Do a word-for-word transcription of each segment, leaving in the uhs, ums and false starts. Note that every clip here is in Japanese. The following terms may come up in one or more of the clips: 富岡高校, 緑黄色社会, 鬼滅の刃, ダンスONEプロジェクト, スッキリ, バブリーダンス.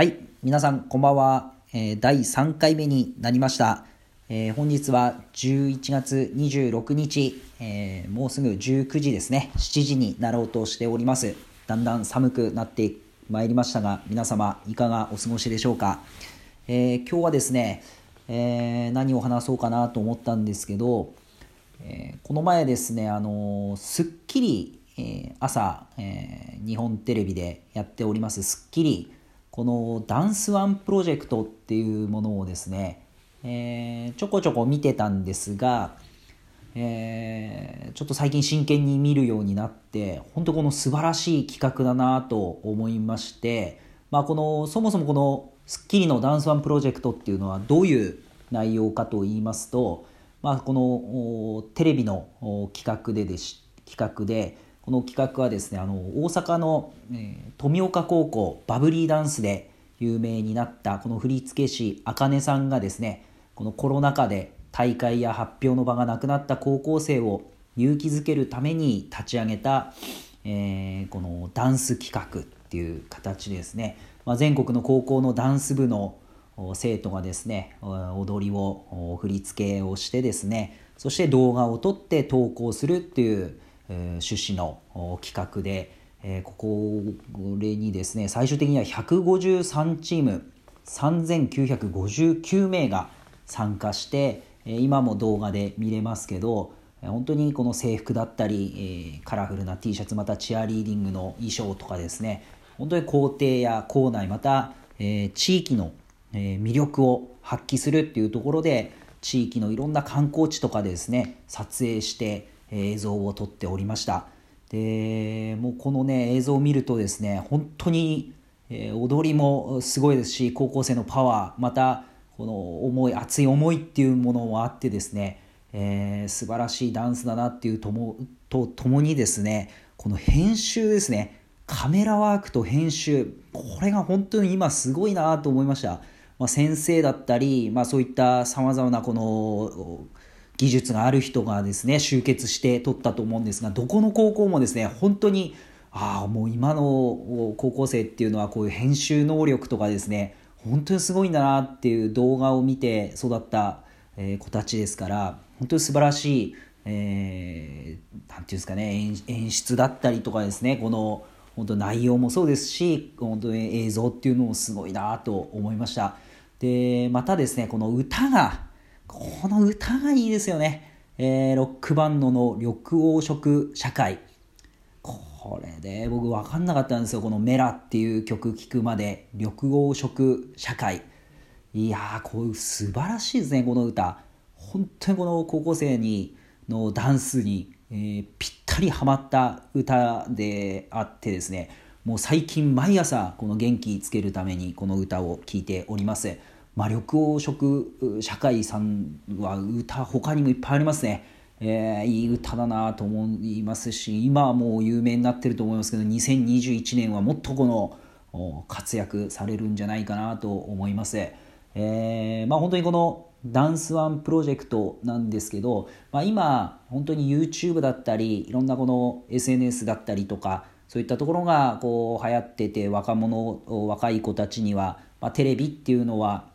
はい、皆さんこんばんは、えー、だいさんかいめになりました、えー、本日はじゅういちがつにじゅうろくにち、えー、もうすぐじゅうくじですね。しちじになろうとしております。だんだん寒くなってまいりましたが、皆様いかがお過ごしでしょうか。えー、今日はですね、えー、何を話そうかなと思ったんですけど、えー、この前ですね、あのー、スッキリ、えー、朝、えー、日本テレビでやっておりますスッキリ、このダンスワンプロジェクトっていうものをですね、えー、ちょこちょこ見てたんですが、えー、ちょっと最近真剣に見るようになって、本当この素晴らしい企画だなと思いまして、まあ、このそもそもこの『スッキリ』のダンスワンプロジェクトっていうのはどういう内容かと言いますと、まあ、このテレビの企画ででし企画でこの企画はですね、あの大阪の、えー、富岡高校バブリーダンスで有名になったこの振付師茜さんがですね、このコロナ禍で大会や発表の場がなくなった高校生を勇気づけるために立ち上げた、えー、このダンス企画っていう形でですね、まあ、全国の高校のダンス部の生徒がですね、踊りを振り付けをしてですね、そして動画を撮って投稿するっていう趣旨の企画で、ここれにですね、最終的にはひゃくごじゅうさんチームさんぜんきゅうひゃくごじゅうきゅうめいが参加して、今も動画で見れますけど、本当にこの制服だったりカラフルな T シャツ、またチアリーディングの衣装とかですね、本当に校庭や校内、また地域の魅力を発揮するっていうところで、地域のいろんな観光地とかでですね、撮影して映像を撮っておりました。でもうこのね映像を見るとですね、本当に踊りもすごいですし、高校生のパワー、またこの思い、熱い思いっていうものもあってですね、えー、素晴らしいダンスだなっていうともとともにですね、この編集ですね、カメラワークと編集、これが本当に今すごいなと思いました。まあ、先生だったり、まあ、そういったさまざまなこの技術がある人がですね集結して撮ったと思うんですが、どこの高校もですね、本当にああもう今の高校生っていうのはこういう編集能力とかですね、本当にすごいんだなっていう動画を見て育った子たちですから、本当に素晴らしい、えー、なんていうんですかね、演出だったりとかですね、この本当内容もそうですし、本当に映像っていうのもすごいなと思いました。でまたですね、この歌がこの歌がいいですよね、えー、ロックバンドの緑黄色社会、これで僕分かんなかったんですよ。このメラっていう曲聴くまで。緑黄色社会、いやーこういう素晴らしいですね、この歌。本当にこの高校生にのダンスに、えー、ぴったりハマった歌であってですね、もう最近毎朝この元気つけるためにこの歌を聴いております。まあ、緑黄色社会さんは歌他にもいっぱいありますね。えー、いい歌だなと思いますし、今はもう有名になってると思いますけど、にせんにじゅういちねんはもっとこの活躍されるんじゃないかなと思います。えーまあ、本当にこのダンスワンプロジェクトなんですけど、まあ、今本当に YouTube だったりいろんなこの エスエヌエス だったりとか、そういったところがこう流行ってて、若者若い子たちには、まあ、テレビっていうのは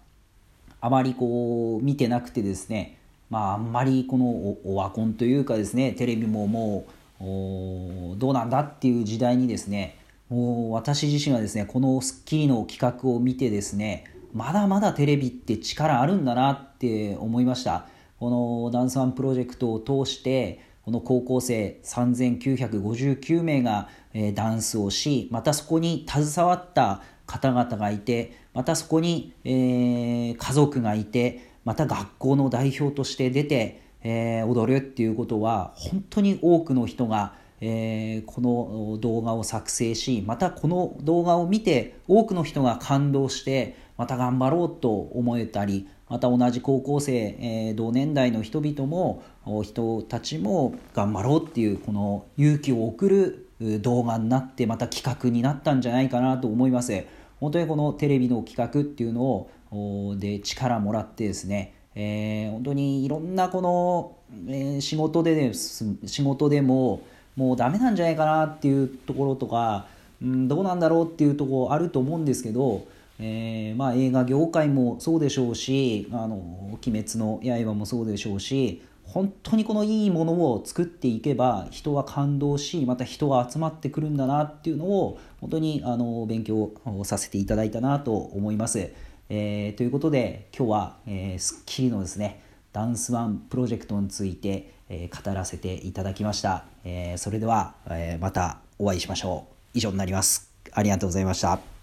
あまりこう見てなくてですね、まあ、あんまりこのオワコンというかですね、テレビももうどうなんだっていう時代にですね、もう私自身はですね、この『スッキリ』の企画を見てですね、まだまだテレビって力あるんだなって思いました。このダンスワンプロジェクトを通して、この高校生さんぜんきゅうひゃくごじゅうきゅうめいがダンスをし、またそこに携わった方々がいて、またそこに、えー、家族がいて、また学校の代表として出て、えー、踊るっていうことは、本当に多くの人が、えー、この動画を作成し、またこの動画を見て多くの人が感動して、また頑張ろうと思えたり、また同じ高校生、えー、同年代の人々も人たちも頑張ろうっていう、この勇気を送る動画になって、また企画になったんじゃないかなと思います。本当にこのテレビの企画っていうのをで力もらってですね、えー、本当にいろんなこの、えー、仕事でです仕事でももうダメなんじゃないかなっていうところとか、うん、どうなんだろうっていうところあると思うんですけど、えーまあ、映画業界もそうでしょうし、あの鬼滅の刃もそうでしょうし、本当にこのいいものを作っていけば人は感動し、また人は集まってくるんだなっていうのを本当にあの勉強させていただいたなと思います、えー、ということで今日は、えー、スッキリのですねダンスワンプロジェクトについて、えー、語らせていただきました、えー、それでは、えー、またお会いしましょう。以上になります。ありがとうございました。